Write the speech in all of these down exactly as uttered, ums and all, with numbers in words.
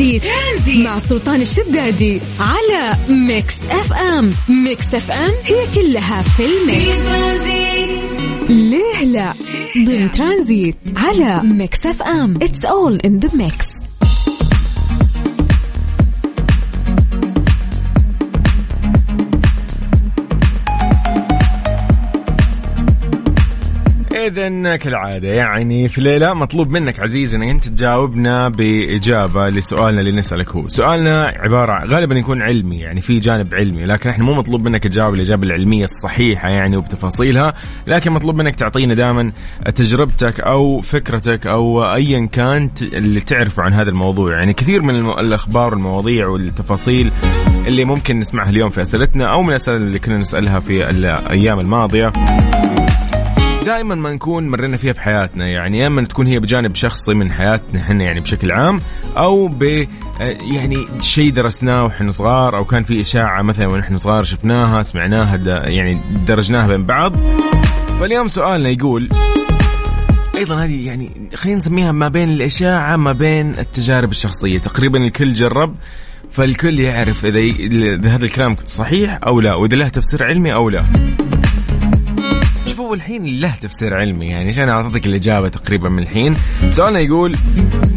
ترانزيت مع سلطان الشدادي على مكس إف إم. مكس إف إم هي كلها في المكس. ليه لا ضمن ترانزيت على مكس إف إم. It's all in the mix. إذن كالعادة يعني في ليلة مطلوب منك عزيزي أنك أنت تجاوبنا بإجابة لسؤالنا اللي نسألك هو. سؤالنا عبارة غالبا يكون علمي، يعني في جانب علمي، لكن إحنا مو مطلوب منك تجاوب الإجابة العلمية الصحيحة يعني وبتفاصيلها، لكن مطلوب منك تعطينا دائما تجربتك أو فكرتك أو أيا كان اللي تعرفه عن هذا الموضوع. يعني كثير من الأخبار والمواضيع والتفاصيل اللي ممكن نسمعها اليوم في أسئلتنا أو من الأسئلة اللي كنا نسألها في الأيام الماضية دائما ما نكون مرنا فيها في حياتنا، يعني اما تكون هي بجانب شخصي من حياتنا احنا يعني بشكل عام، او ب يعني شيء درسناه واحنا صغار، او كان في اشاعه مثلا ونحن صغار شفناها سمعناها يعني درجناها بين بعض. فاليوم سؤالنا يقول ايضا هذه يعني خلينا نسميها ما بين الاشاعه ما بين التجارب الشخصيه، تقريبا الكل جرب، فالكل يعرف اذا, إذا هذا الكلام صحيح او لا، واذا له تفسير علمي او لا. والحين له تفسير علمي يعني عشان أعطيك الإجابة تقريبا من الحين. سؤالنا يقول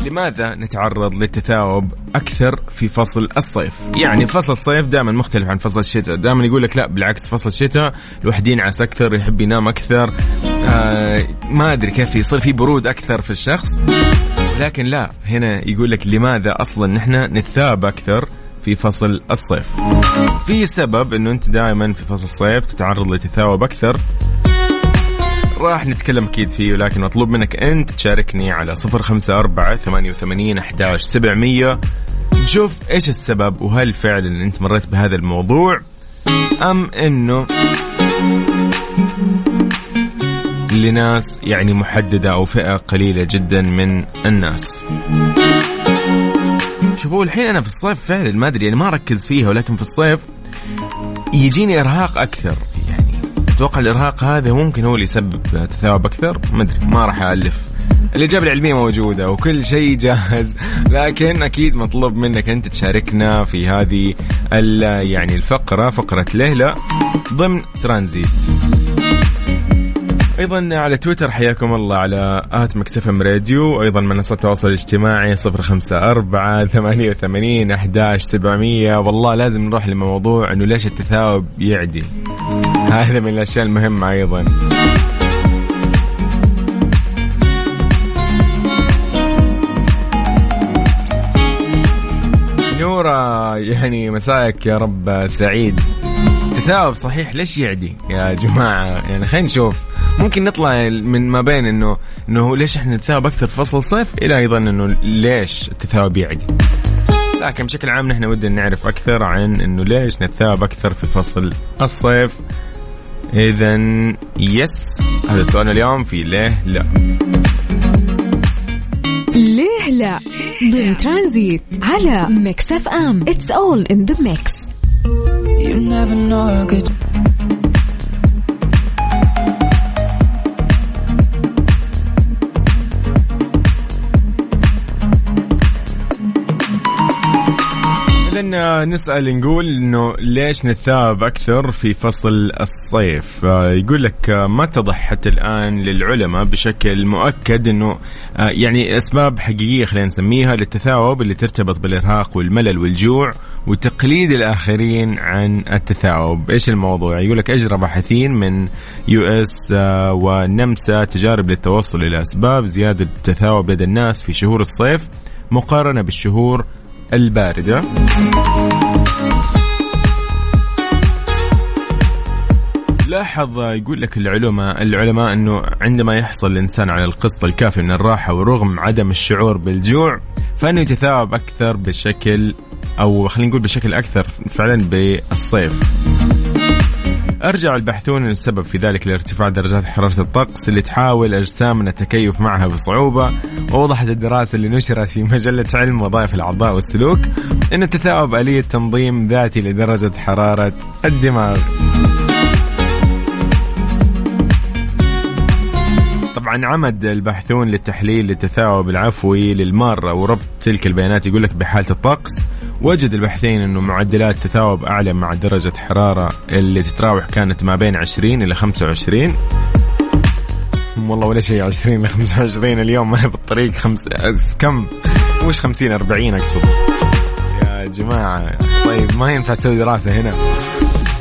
لماذا نتعرض للتثاؤب أكثر في فصل الصيف؟ يعني فصل الصيف دائما مختلف عن فصل الشتاء، دائما يقول لك لا بالعكس فصل الشتاء الواحد ينعس أكثر، يحب ينام أكثر، آه ما أدري كيف يصير في برود أكثر في الشخص. لكن لا، هنا يقول لك لماذا أصلا نحن نتثاؤب أكثر في فصل الصيف؟ في سبب أنه أنت دائما في فصل الصيف تتعرض للتثاؤب أكثر، راح نتكلم أكيد فيه، ولكن مطلوب منك أنت تشاركني على صفر خمسة أربعة ثمانية وثمانين أحد عشر سبعمية. نشوف إيش السبب، وهل فعلا أنت مريت بهذا الموضوع أم إنه لناس يعني محددة أو فئة قليلة جدا من الناس. شوفوا الحين أنا في الصيف فعلا ما أدري، يعني ما أركز فيها، ولكن في الصيف يجيني إرهاق أكثر. أتوقع الإرهاق هذا ممكن هو اللي يسبب تثاؤب أكثر، ما أدري، ما راح أألف. الإجابة العلمية موجودة وكل شيء جاهز، لكن أكيد مطلوب منك أنت تشاركنا في هذه يعني الفقرة، فقرة ليلة ضمن ترانزيت. أيضا على تويتر حياكم الله على آت مكس إف إم راديو، وأيضا منصة التواصل الاجتماعي صفر خمسة أربعة ثمانية وثمانين أحد عشر سبعمية. والله لازم نروح لموضوع إنه ليش التثاؤب يعدي، هذا من الأشياء المهمة أيضا. نورا يعني مساءك يا رب سعيد. التثاؤب صحيح ليش يعدي يا جماعة؟ يعني خلينا نشوف، ممكن نطلع من ما بين انه انه ليش احنا نتثاؤب اكثر في فصل الصيف الى ايضا انه ليش التثاؤب يعدي، لكن بشكل عام نحن ودنا نعرف اكثر عن انه ليش نتثاؤب اكثر في فصل الصيف. اذا يس، هذا سؤالنا اليوم في ليه لا. ليه لا ضمن ترانزيت على مكس إف إم. It's all in the mix. You never know how good. نسأل نقول إنه ليش نتثاؤب أكثر في فصل الصيف. يقول لك ما اتضح حتى الآن للعلماء بشكل مؤكد إنه يعني أسباب حقيقية خلينا نسميها للتثاؤب اللي ترتبط بالإرهاق والملل والجوع وتقليد الآخرين عن التثاؤب. إيش الموضوع؟ يقول لك أجرى باحثين من يو إس ونمسا تجارب للتوصل إلى أسباب زيادة التثاؤب لدى الناس في شهور الصيف مقارنة بالشهور الباردة. لاحظ يقول لك العلماء العلماء أنه عندما يحصل الإنسان على القسط الكافي من الراحة ورغم عدم الشعور بالجوع فإنه يتثاؤب أكثر بشكل، أو خلينا نقول بشكل أكثر فعلا بالصيف. أرجع الباحثون السبب في ذلك لارتفاع درجات حرارة الطقس اللي تحاول أجسامنا التكيف معها بصعوبة. ووضحت الدراسة اللي نشرت في مجلة علم وظائف الأعضاء والسلوك أن التثاؤب آلية تنظيم ذاتي لدرجة حرارة الدماغ. طبعا عمد الباحثون للتحليل للتثاؤب العفوي للمارة وربط تلك البيانات يقول لك بحالة الطقس. وجد الباحثين أنه معدلات التثاؤب أعلى مع درجة حرارة اللي تتراوح كانت ما بين عشرين إلى خمسة وعشرين. والله ولا شيء عشرين إلى خمسة وعشرين اليوم أنا بالطريق خمس كم وش خمسين أربعين أقصد يا جماعة. طيب ما ينفع تسوي دراسة هنا.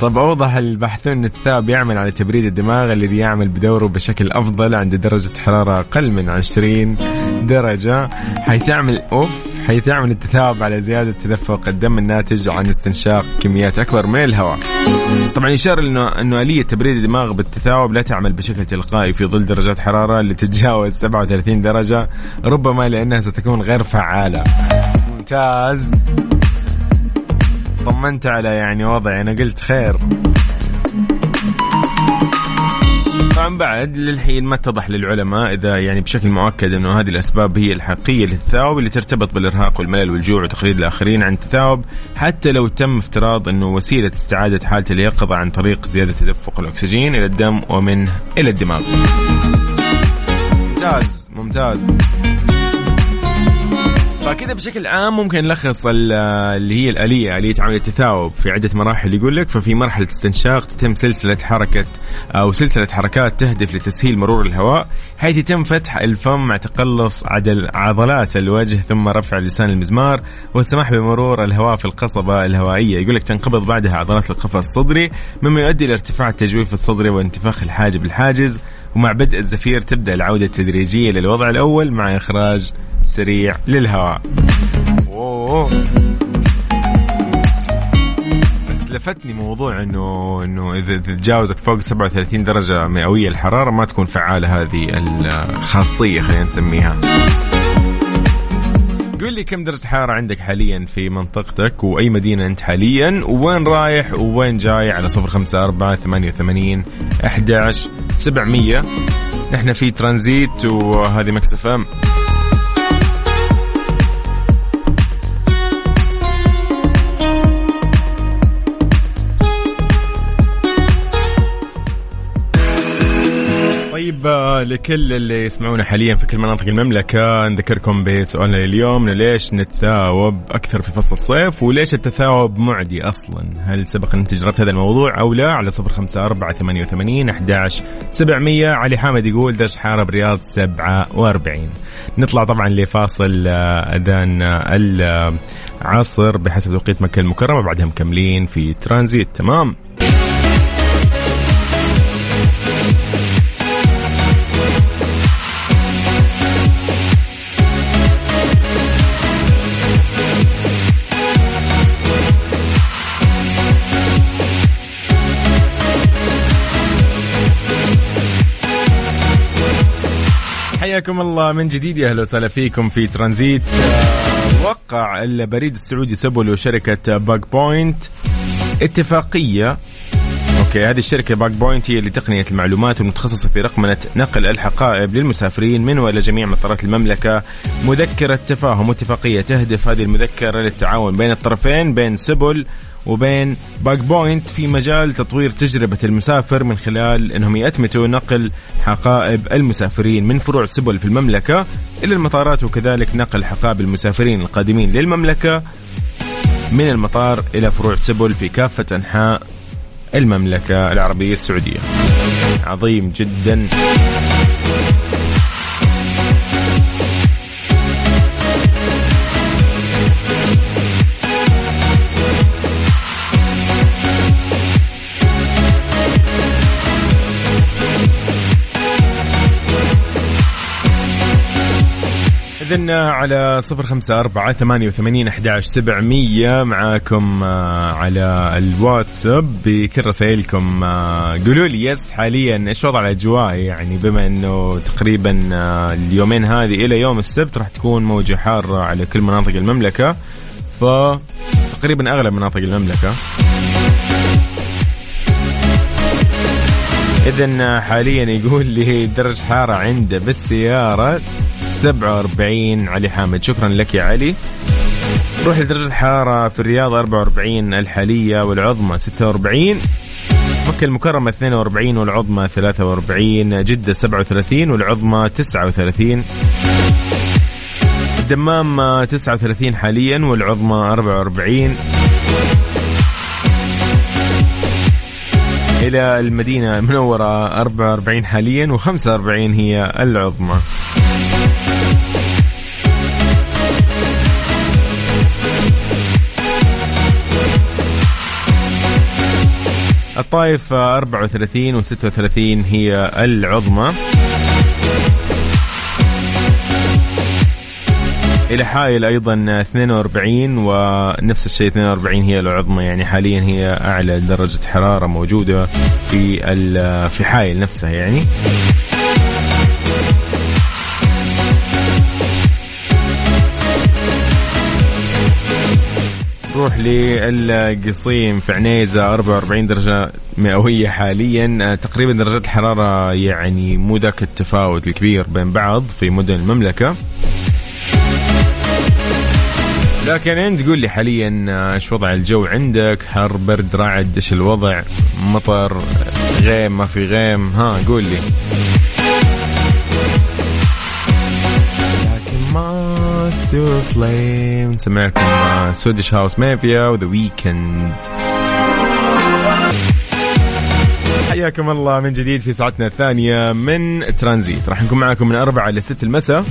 طب أوضح الباحثون أن التثاؤب يعمل على تبريد الدماغ الذي يعمل بدوره بشكل أفضل عند درجة حرارة أقل من عشرين درجة، حيث يعمل أوف حيث يعمل التثاؤب على زيادة تدفق الدم الناتج عن استنشاق كميات أكبر من الهواء. طبعا يشار إنه إنه آلية تبريد الدماغ بالتثاؤب لا تعمل بشكل تلقائي في ظل درجات حرارة اللي تتجاوز سبعة وثلاثين درجة، ربما لأنها ستكون غير فعالة. ممتاز، طمنت على يعني وضعي، أنا قلت خير. طبعا بعد للحين ما اتضح للعلماء إذا يعني بشكل مؤكد أنه هذه الأسباب هي الحقيقية للتثاؤب اللي ترتبط بالإرهاق والملل والجوع وتقليد الآخرين عن التثاؤب، حتى لو تم افتراض أنه وسيلة استعادة حالة اليقظة عن طريق زيادة تدفق الأكسجين إلى الدم ومنه إلى الدماغ. ممتاز ممتاز. فكذا بشكل عام ممكن نلخص اللي هي الآلية آلية عمل التثاؤب في عدة مراحل يقول لك. ففي مرحلة استنشاق تتم سلسلة حركة أو سلسلة حركات تهدف لتسهيل مرور الهواء، حيث يتم فتح الفم مع تقلص عدل عضلات الوجه ثم رفع لسان المزمار والسماح بمرور الهواء في القصبة الهوائية. يقول لك تنقبض بعدها عضلات القفص الصدري، مما يؤدي لارتفاع التجويف الصدري وانتفاخ الحاجب الحاجز. ومع بدء الزفير تبدأ العودة التدريجية للوضع الأول مع إخراج سريع للهواء. أوه. بس لفتني موضوع إنه إنه إذا تجاوزت فوق سبعة وثلاثين درجة مئوية الحرارة ما تكون فعالة هذه الخاصية، خلينا نسميها. قل لي كم درجة حرارة عندك حاليا في منطقتك وأي مدينة أنت حاليا وين رايح وين جاي على صفر خمسة أربعة ثمانية ثمانين أحد عشر سبعمية. نحن في ترانزيت وهذه مكس إف إم. طيب لكل اللي يسمعونا حاليا في كل مناطق المملكة نذكركم بسؤالنا اليوم: ليش نتثاوب أكثر في فصل الصيف وليش التثاوب معدي أصلا؟ هل سبق أن تجربت هذا الموضوع أو لا؟ على صفر خمسة أربعة ثمانية ثمانين أحد عشر سبعمية. علي حامد يقول درجة حرارة برياض سبعة وأربعين. نطلع طبعا لفاصل أذان العصر بحسب توقيت مكة المكرمة، بعدها مكملين في ترانزيت. تمام، حياكم الله من جديد، يا أهلا وسهلا فيكم في ترانزيت. وقع البريد السعودي سبل وشركة باك بوينت اتفاقية. أوكي، هذه الشركة باك بوينت هي لتقنية المعلومات والمتخصصة في رقمنة نقل الحقائب للمسافرين من وإلى جميع مطارات المملكة. مذكرة تفاهم اتفاقية تهدف هذه المذكرة للتعاون بين الطرفين، بين سبل وبين باك بوينت، في مجال تطوير تجربة المسافر من خلال أنهم يأتمتوا نقل حقائب المسافرين من فروع سبل في المملكة إلى المطارات، وكذلك نقل حقائب المسافرين القادمين للمملكة من المطار إلى فروع سبل في كافة أنحاء المملكة العربية السعودية. عظيم جدا. إذن على صفر خمسة أربعة ثمانية ثمانين أحد عشر سبعمية معاكم على الواتساب بكل رسائلكم. قولوا لي يس حاليا إيش وضع الأجواء، يعني بما أنه تقريبا اليومين هذه إلى يوم السبت راح تكون موجة حارة على كل مناطق المملكة، فتقريبا أغلب مناطق المملكة. إذن حاليا يقول لي درجة حرارة عنده بالسيارة سبعة وأربعين. علي حامد شكرا لك يا علي. روح لدرجة الحرارة في الرياض أربعة وأربعين الحالية والعظمى ستة وأربعين. مكة المكرمة اثنين وأربعين والعظمى ثلاثة وأربعين، جدة سبعة وثلاثين والعظمى تسعة وثلاثين، الدمام تسعة وثلاثين حاليا والعظمى أربعة وأربعين. إلى المدينة المنورة أربعة وأربعين حاليا وخمسة وأربعين هي العظمى. الطائف أربعة وثلاثين وستة وثلاثين هي العظمى. إلى حائل أيضا اثنين وأربعين ونفس الشيء اثنين وأربعين هي العظمى، يعني حاليا هي أعلى درجة حرارة موجودة في في حائل نفسها يعني. نروح للقصيم في عنيزة أربعة وأربعين درجة مئوية حاليا، تقريبا درجات الحرارة يعني مو ذاك التفاوت الكبير بين بعض في مدن المملكة، لكن انت قول لي حاليا ايش وضع الجو عندك؟ حر، برد، رعد، ايش الوضع؟ مطر، غيم، ما في غيم؟ ها قول لي. To flame سمعكم Swedish House Mafia و The Weekend. حياكم الله من جديد في ساعتنا الثانية من ترانزيت، راح نكون معكم من أربعة إلى ستة المساء.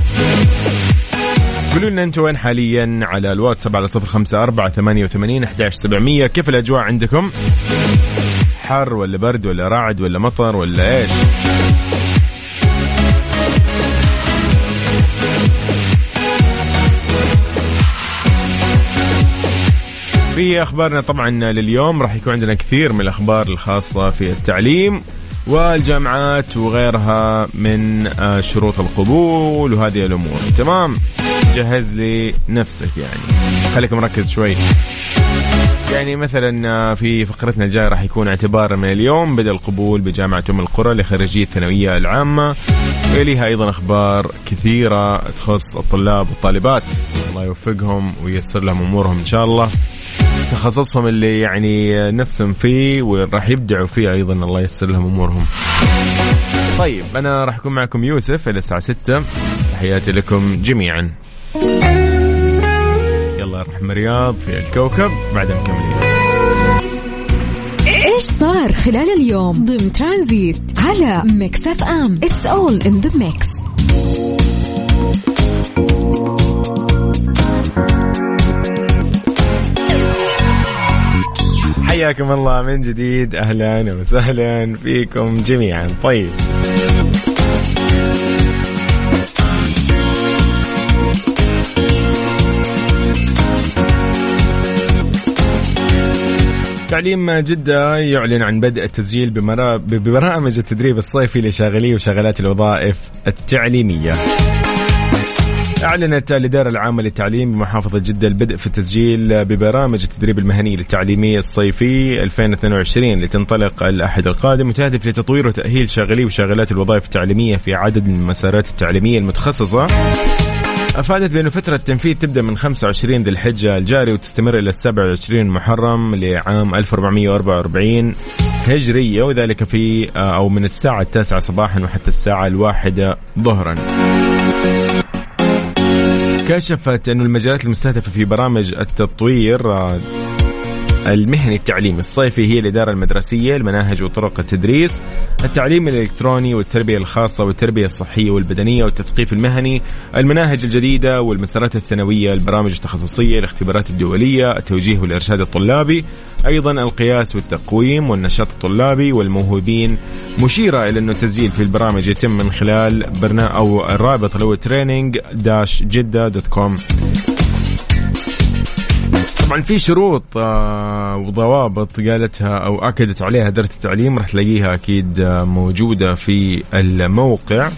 قولوا لنا أنتوا وين حاليا على الواتساب على صفر خمسة أربعة ثمانية وثمانين أحداش سبعمية. كيف الأجواء عندكم؟ حر ولا برد ولا رعد ولا مطر ولا إيش؟ في أخبارنا طبعا لليوم راح يكون عندنا كثير من الأخبار الخاصة في التعليم والجامعات وغيرها من شروط القبول وهذه الأمور. تمام، جهز لي نفسك يعني، خليك مركز شوي. يعني مثلا في فقرتنا الجاية راح يكون اعتبار من اليوم بدأ القبول بجامعة أم القرى لخريجي الثانوية العامة، وإليها أيضا أخبار كثيرة تخص الطلاب والطالبات، الله يوفقهم وييسر لهم أمورهم إن شاء الله، تخصصهم اللي يعني نفسهم فيه وراح يبدعوا فيه أيضا، الله ييسر لهم أمورهم. طيب أنا راح أكون معكم يوسف إلى الساعة ستة، تحياتي لكم جميعا. يلا نروح رياض في الكوكب بعدين نكمل إيش صار خلال اليوم ضمن ترانزيت على مكس إف إم. It's all in the mix. حياكم الله من جديد، أهلا وسهلا فيكم جميعا. طيب تعليم جدة يعلن عن بدء التسجيل ببرامج التدريب الصيفي لشاغلي وشغلات الوظائف التعليمية. أعلنت الإدارة العامة للتعليم بمحافظة جدة البدء في التسجيل ببرامج التدريب المهني للتعليمي الصيفي ألفين واثنين وعشرين لتنطلق الأحد القادم، وتهدف لتطوير وتأهيل شاغلي وشغلات الوظائف التعليمية في عدد من المسارات التعليمية المتخصصة. أفادت بأن فترة التنفيذ تبدأ من خمسة وعشرين ذي الحجة الجاري وتستمر إلى سبعة وعشرين محرم لعام ألف وأربعمائة وأربعة وأربعين هجرية، وذلك في أو من الساعة التاسعة صباحا وحتى الساعة الواحدة ظهرا. كشفت أن المجالات المستهدفة في برامج التطوير المهني التعليمي الصيفي هي الإدارة المدرسية، المناهج وطرق التدريس، التعليم الإلكتروني والتربية الخاصة والتربية الصحية والبدنية والتثقيف المهني، المناهج الجديدة والمسارات الثانوية، البرامج التخصصية، الاختبارات الدولية، التوجيه والإرشاد الطلابي، أيضا القياس والتقويم والنشاط الطلابي والموهوبين، مشيرة إلى أن التسجيل في البرامج يتم من خلال برنامج أو الرابط لو تريننج داش جدة دوت كوم. طبعا في شروط وضوابط قالتها أو أكدت عليها إدارة التعليم، راح تلاقيها أكيد موجودة في الموقع،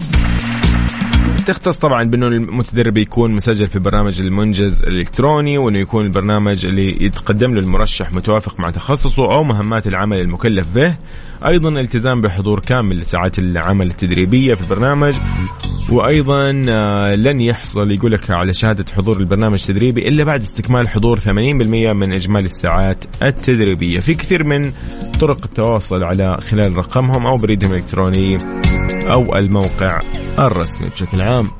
تختص طبعا بأنه المتدرب يكون مسجل في برنامج المنجز الإلكتروني، وأنه يكون البرنامج اللي يتقدم له المرشح متوافق مع تخصصه أو مهمات العمل المكلف به. أيضا الالتزام بحضور كامل لساعات العمل التدريبية في البرنامج، وأيضا لن يحصل يقولك على شهادة حضور البرنامج التدريبي إلا بعد استكمال حضور ثمانين بالمئة من إجمالي الساعات التدريبية. في كثير من طرق التواصل على خلال رقمهم أو بريدهم الإلكتروني أو الموقع الرسمي بشكل عام.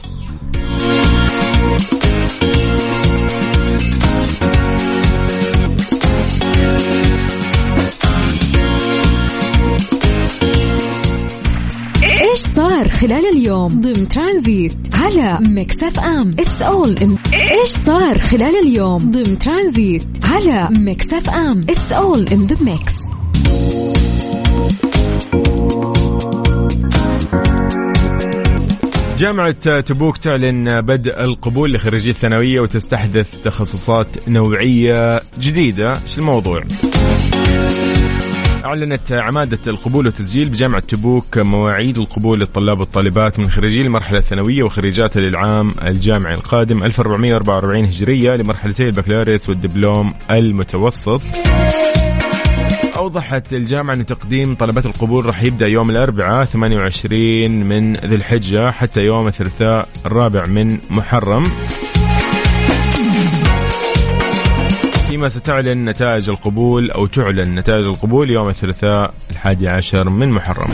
إيش صار خلال اليوم ضمن ترانزيت على مكس إف إم؟ It's all in. إيش صار خلال اليوم ضمن ترانزيت على مكس إف إم؟ It's all in the mix. جامعة تبوك تعلن بدء القبول لخريجي الثانوية وتستحدث تخصصات نوعية جديدة. ايش الموضوع؟ أعلنت عمادة القبول والتسجيل بجامعة تبوك مواعيد القبول للطلاب والطالبات من خريجي المرحلة الثانوية وخريجاتها للعام الجامعي القادم ألف وأربعمائة وأربعة وأربعين هجرية لمرحلتي البكالوريوس والدبلوم المتوسط. أوضحت الجامعة أن تقديم طلبات القبول راح يبدأ يوم الأربعاء ثمانية وعشرين من ذي الحجة حتى يوم الثلاثاء الرابع من محرم، فيما ستعلن نتائج القبول أو تعلن نتائج القبول يوم الثلاثاء الحادي عشر من محرم.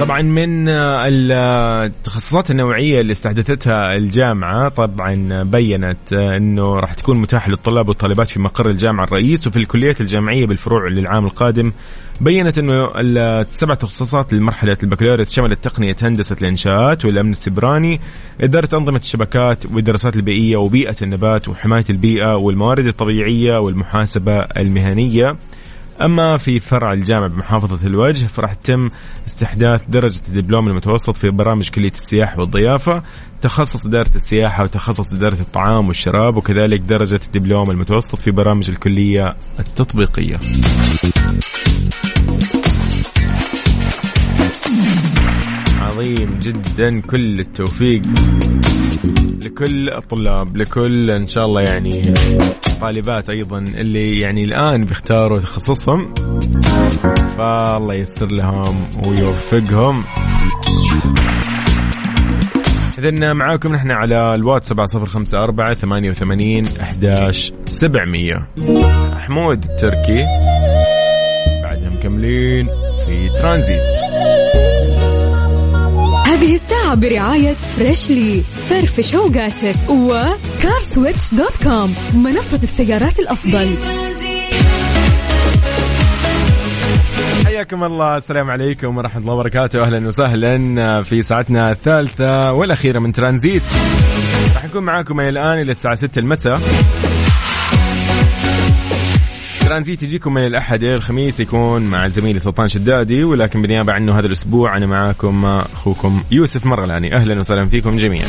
طبعا من التخصصات النوعية اللي استحدثتها الجامعة طبعا بيّنت أنه راح تكون متاحة للطلاب والطالبات في مقر الجامعة الرئيس وفي الكليات الجامعية بالفروع للعام القادم. بيّنت أنه السبع تخصصات لمرحلة البكالوريوس شملت تقنية هندسة الإنشاءات والأمن السبراني، إدارة أنظمة الشبكات والدراسات البيئية وبيئة النبات وحماية البيئة والموارد الطبيعية والمحاسبة المهنية. أما في فرع الجامعة بمحافظة الوجه فرح تم استحداث درجة الدبلوم المتوسط في برامج كلية السياحة والضيافة، تخصص إدارة السياحة وتخصص إدارة الطعام والشراب، وكذلك درجة الدبلوم المتوسط في برامج الكلية التطبيقية. عظيم جدا، كل التوفيق لكل الطلاب، لكل إن شاء الله يعني طالبات أيضا اللي يعني الآن بيختاروا تخصصهم، فالله يستر لهم ويوفقهم. إذن معاكم نحن على الواتس سبعة صفر خمسة أربعة ثمانية وثمانين أحد عشر سبعمية. حمود التركي بعدها مكملين في ترانزيت. هذه الساعة برعاية فريشلي، فرفش اوقاتك، وكارسويتش دوت كوم منصة السيارات الأفضل. حياكم الله، السلام عليكم ورحمة الله وبركاته، أهلا وسهلا في ساعتنا الثالثة والأخيرة من ترانزيت. راح نكون معاكم الآن إلى الساعة ستة المساء. ترانزيت يجيكم من الأحد إلى الخميس، يكون مع زميلي سلطان الشدادي، ولكن بالنيابة عنه هذا الأسبوع أنا معاكم أخوكم يوسف مرغلاني. أهلا وسهلا فيكم جميعا.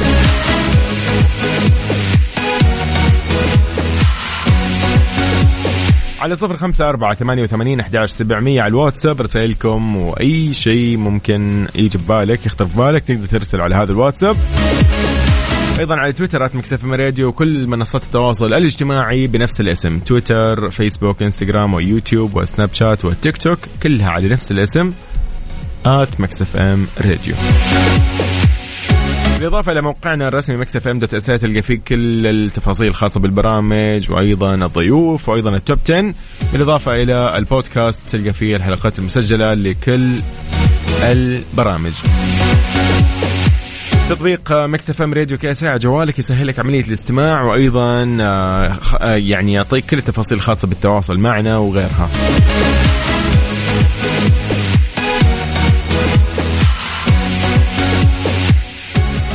على صفر خمسة أربعة ثمانية وثمانين أحد عشر سبعمية على الواتساب، رسائلكم وأي شيء ممكن يجي بالك يخطر في بالك تقدر ترسل على هذا الواتساب. أيضا على تويتر آت مكس إف إم راديو، وكل منصات التواصل الاجتماعي بنفس الاسم، تويتر، فيسبوك، إنستغرام، ويوتيوب، وسناب شات، وتيك توك، كلها على نفس الاسم آت مكس إف إم راديو. بالإضافة إلى موقعنا الرسمي مكس إف إم دوت إس إيه تلقى فيه كل التفاصيل الخاصة بالبرامج وأيضا الضيوف وأيضا التوب عشرة. بالإضافة إلى البودكاست تلقى فيه الحلقات المسجلة لكل البرامج. تطبيق مكس إف إم راديو كاسع على جوالك يسهلك عملية الاستماع، وأيضا يعني يعطيك كل التفاصيل الخاصة بالتواصل معنا وغيرها.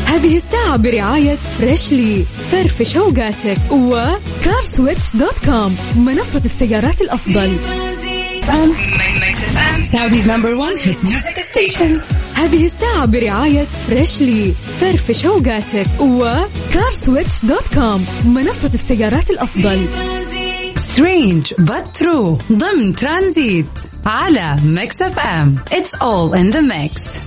هذه الساعة برعاية فريشلي، فرفش اوقاتك، وكارسويتش دوت كوم منصة السيارات الأفضل. Saudi's number one hit music station. هذه الساعة برعاية فريشلي، فرفش اوقاتك، وكارسويتش دوت كوم كارسويتش دوت كوم منصة السيارات الأفضل. سترينج but true ضمن ترانزيت على مكس إف إم. It's all in the mix.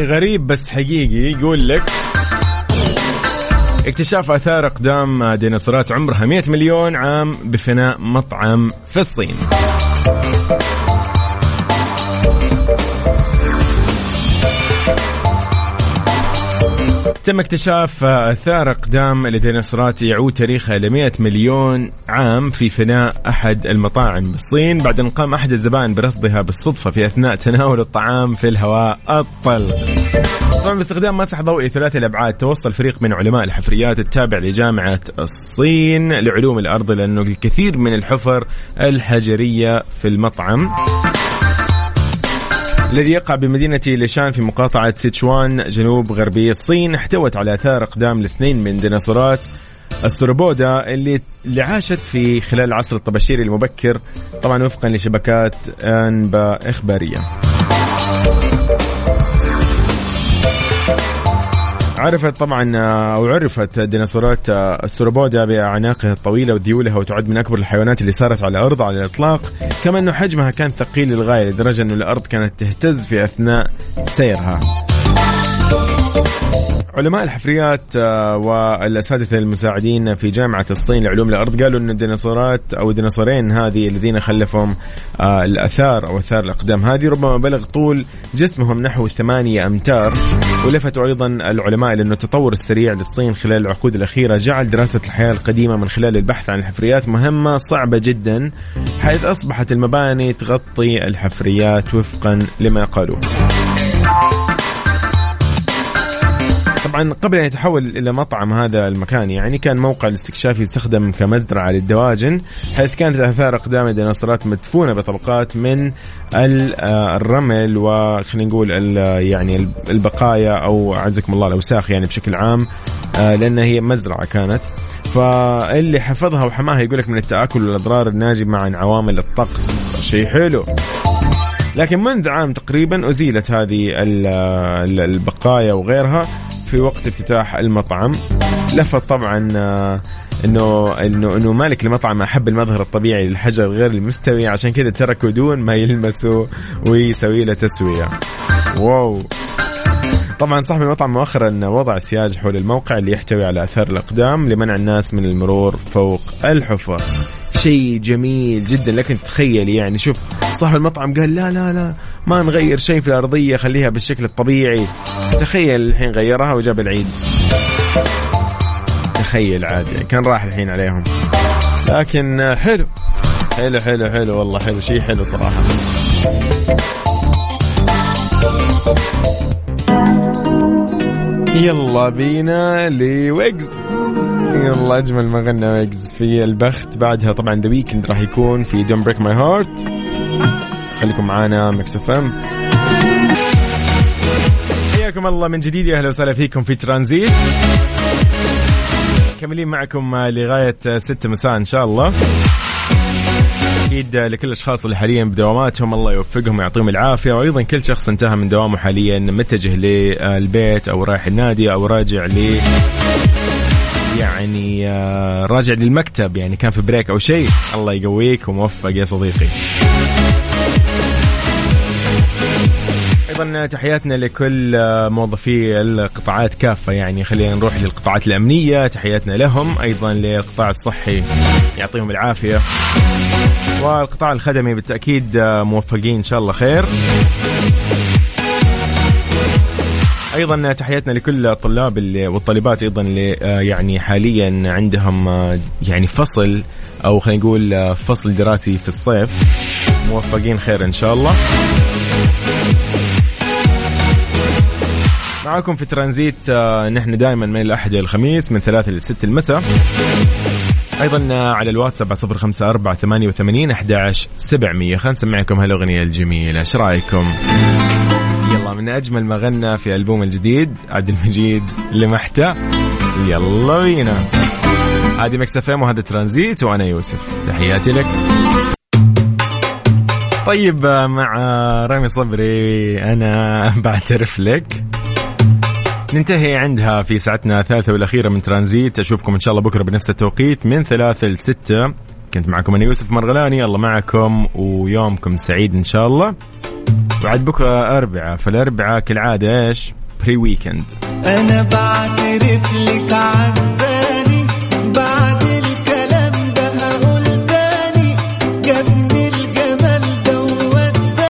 غريب بس حقيقي يقول لك اكتشاف آثار أقدام ديناصورات عمرها مئة مليون عام بفناء مطعم في الصين. تم اكتشاف آثار أقدام لديناصورات يعود تاريخها لمئة مليون عام في فناء أحد المطاعم بالصين، بعد أن قام أحد الزبائن برصدها بالصدفة في أثناء تناول الطعام في الهواء الطلق. طبعا باستخدام مسح ضوئي ثلاثي الأبعاد توصل فريق من علماء الحفريات التابع لجامعة الصين لعلوم الأرض لأنه الكثير من الحفر الحجرية في المطعم الذي يقع بمدينة ليشان في مقاطعة سيتشوان جنوب غربي الصين احتوت على آثار أقدام الاثنين من ديناصورات السربودا اللي, اللي عاشت في خلال عصر الطباشير المبكر، طبعا وفقا لشبكات أنباء إخبارية. عرفت طبعا أو عرفت ديناصورات السربودا بأعناقها الطويلة وذيولها، وتعد من أكبر الحيوانات اللي سارت على الأرض على الإطلاق، كما أنه حجمها كان ثقيل للغاية لدرجة أن الأرض كانت تهتز في أثناء سيرها. علماء الحفريات والأساتذة المساعدين في جامعة الصين لعلوم الأرض قالوا أن الديناصورات أو الديناصورين هذه الذين خلفهم الأثار أو أثار الأقدام هذه ربما بلغ طول جسمهم نحو ثمانية أمتار. ولفتوا أيضا العلماء لأن التطور السريع للصين خلال العقود الأخيرة جعل دراسة الحياة القديمة من خلال البحث عن الحفريات مهمة صعبة جدا، حيث أصبحت المباني تغطي الحفريات وفقا لما قالوا. طبعا قبل أن يتحول إلى مطعم هذا المكان يعني كان موقع الاستكشاف يستخدم كمزرعة للدواجن، حيث كانت آثار أقدام الديناصورات مدفونة بطبقات من الرمل وخلينا نقول يعني البقايا أو عزكم الله الأوساخ يعني بشكل عام، لأن هي مزرعة كانت. فاللي حفظها وحماها يقولك من التآكل والأضرار الناجمة عن عوامل الطقس، شيء حلو. لكن منذ عام تقريبا أزيلت هذه البقايا وغيرها في وقت افتتاح المطعم. لفت طبعا انه انه انه مالك المطعم احب المظهر الطبيعي للحجر غير المستوي، عشان كذا تركوا دون ما يلمسوا ويسوي له تسويه. واو. طبعا صاحب المطعم مؤخرا وضع سياج حول الموقع اللي يحتوي على اثار الاقدام لمنع الناس من المرور فوق الحفر. شيء جميل جدا، لكن تخيل يعني شوف صاحب المطعم قال لا لا لا ما نغير شيء في الأرضية، خليها بالشكل الطبيعي. تخيل الحين غيرها وجاب العيد، تخيل عادي كان راح الحين عليهم. لكن حلو حلو حلو حلو والله حلو، شيء حلو صراحة. يلا بينا لويجز، يلا أجمل ما غنى ويجز في البخت. بعدها طبعا ذا ويكند راح يكون في Don't Break My Heart. خليكم معانا مكس إف إم. حياكم الله من جديد، يا أهلا وسهلا فيكم في ترانزيت، كملين معكم لغاية ستة مساء إن شاء الله. أكيد لكل الأشخاص اللي حاليا بدواماتهم الله يوفقهم ويعطيهم العافية، وأيضا كل شخص انتهى من دوامه حاليا متجه للبيت أو رايح النادي أو راجع لي يعني راجع للمكتب، يعني كان في بريك أو شيء، الله يقويك وموفق يا صديقي. أيضا تحياتنا لكل موظفي القطاعات كافة، يعني خلينا نروح للقطاعات الأمنية تحياتنا لهم، أيضا للقطاع الصحي يعطيهم العافية، والقطاع الخدمي بالتأكيد موفقين إن شاء الله خير. أيضا تحياتنا لكل الطلاب والطالبات أيضا اللي يعني حاليا عندهم يعني فصل أو خلينا نقول فصل دراسي في الصيف، موفقين خير إن شاء الله. معاكم في ترانزيت نحن دائما من الأحد إلى الخميس من ثلاثة إلى ستة المساء. أيضا على الواتساب صفر خمسة أربعة ثمانية وثمانين أحد عشر سبعمية. خلنا نسمعكم هالأغنية الجميلة، إيش رأيكم؟ يلا من أجمل ما غنى في ألبوم الجديد عادل مجيد لمحتة. يلا بينا هذه مكس إف إم وهذا ترانزيت وأنا يوسف، تحياتي لك. طيب مع رامي صبري أنا بعترف لك، ننتهي عندها في ساعتنا الثالثة والأخيرة من ترانزيت. أشوفكم إن شاء الله بكرة بنفس التوقيت من ثلاثة لستة. كنت معكم أنا يوسف مرغلاني، الله معكم ويومكم سعيد إن شاء الله. بعد بكرة أربعة، فالأربعة كالعادة إيش؟ بري ويكند. أنا بعترف لك عدى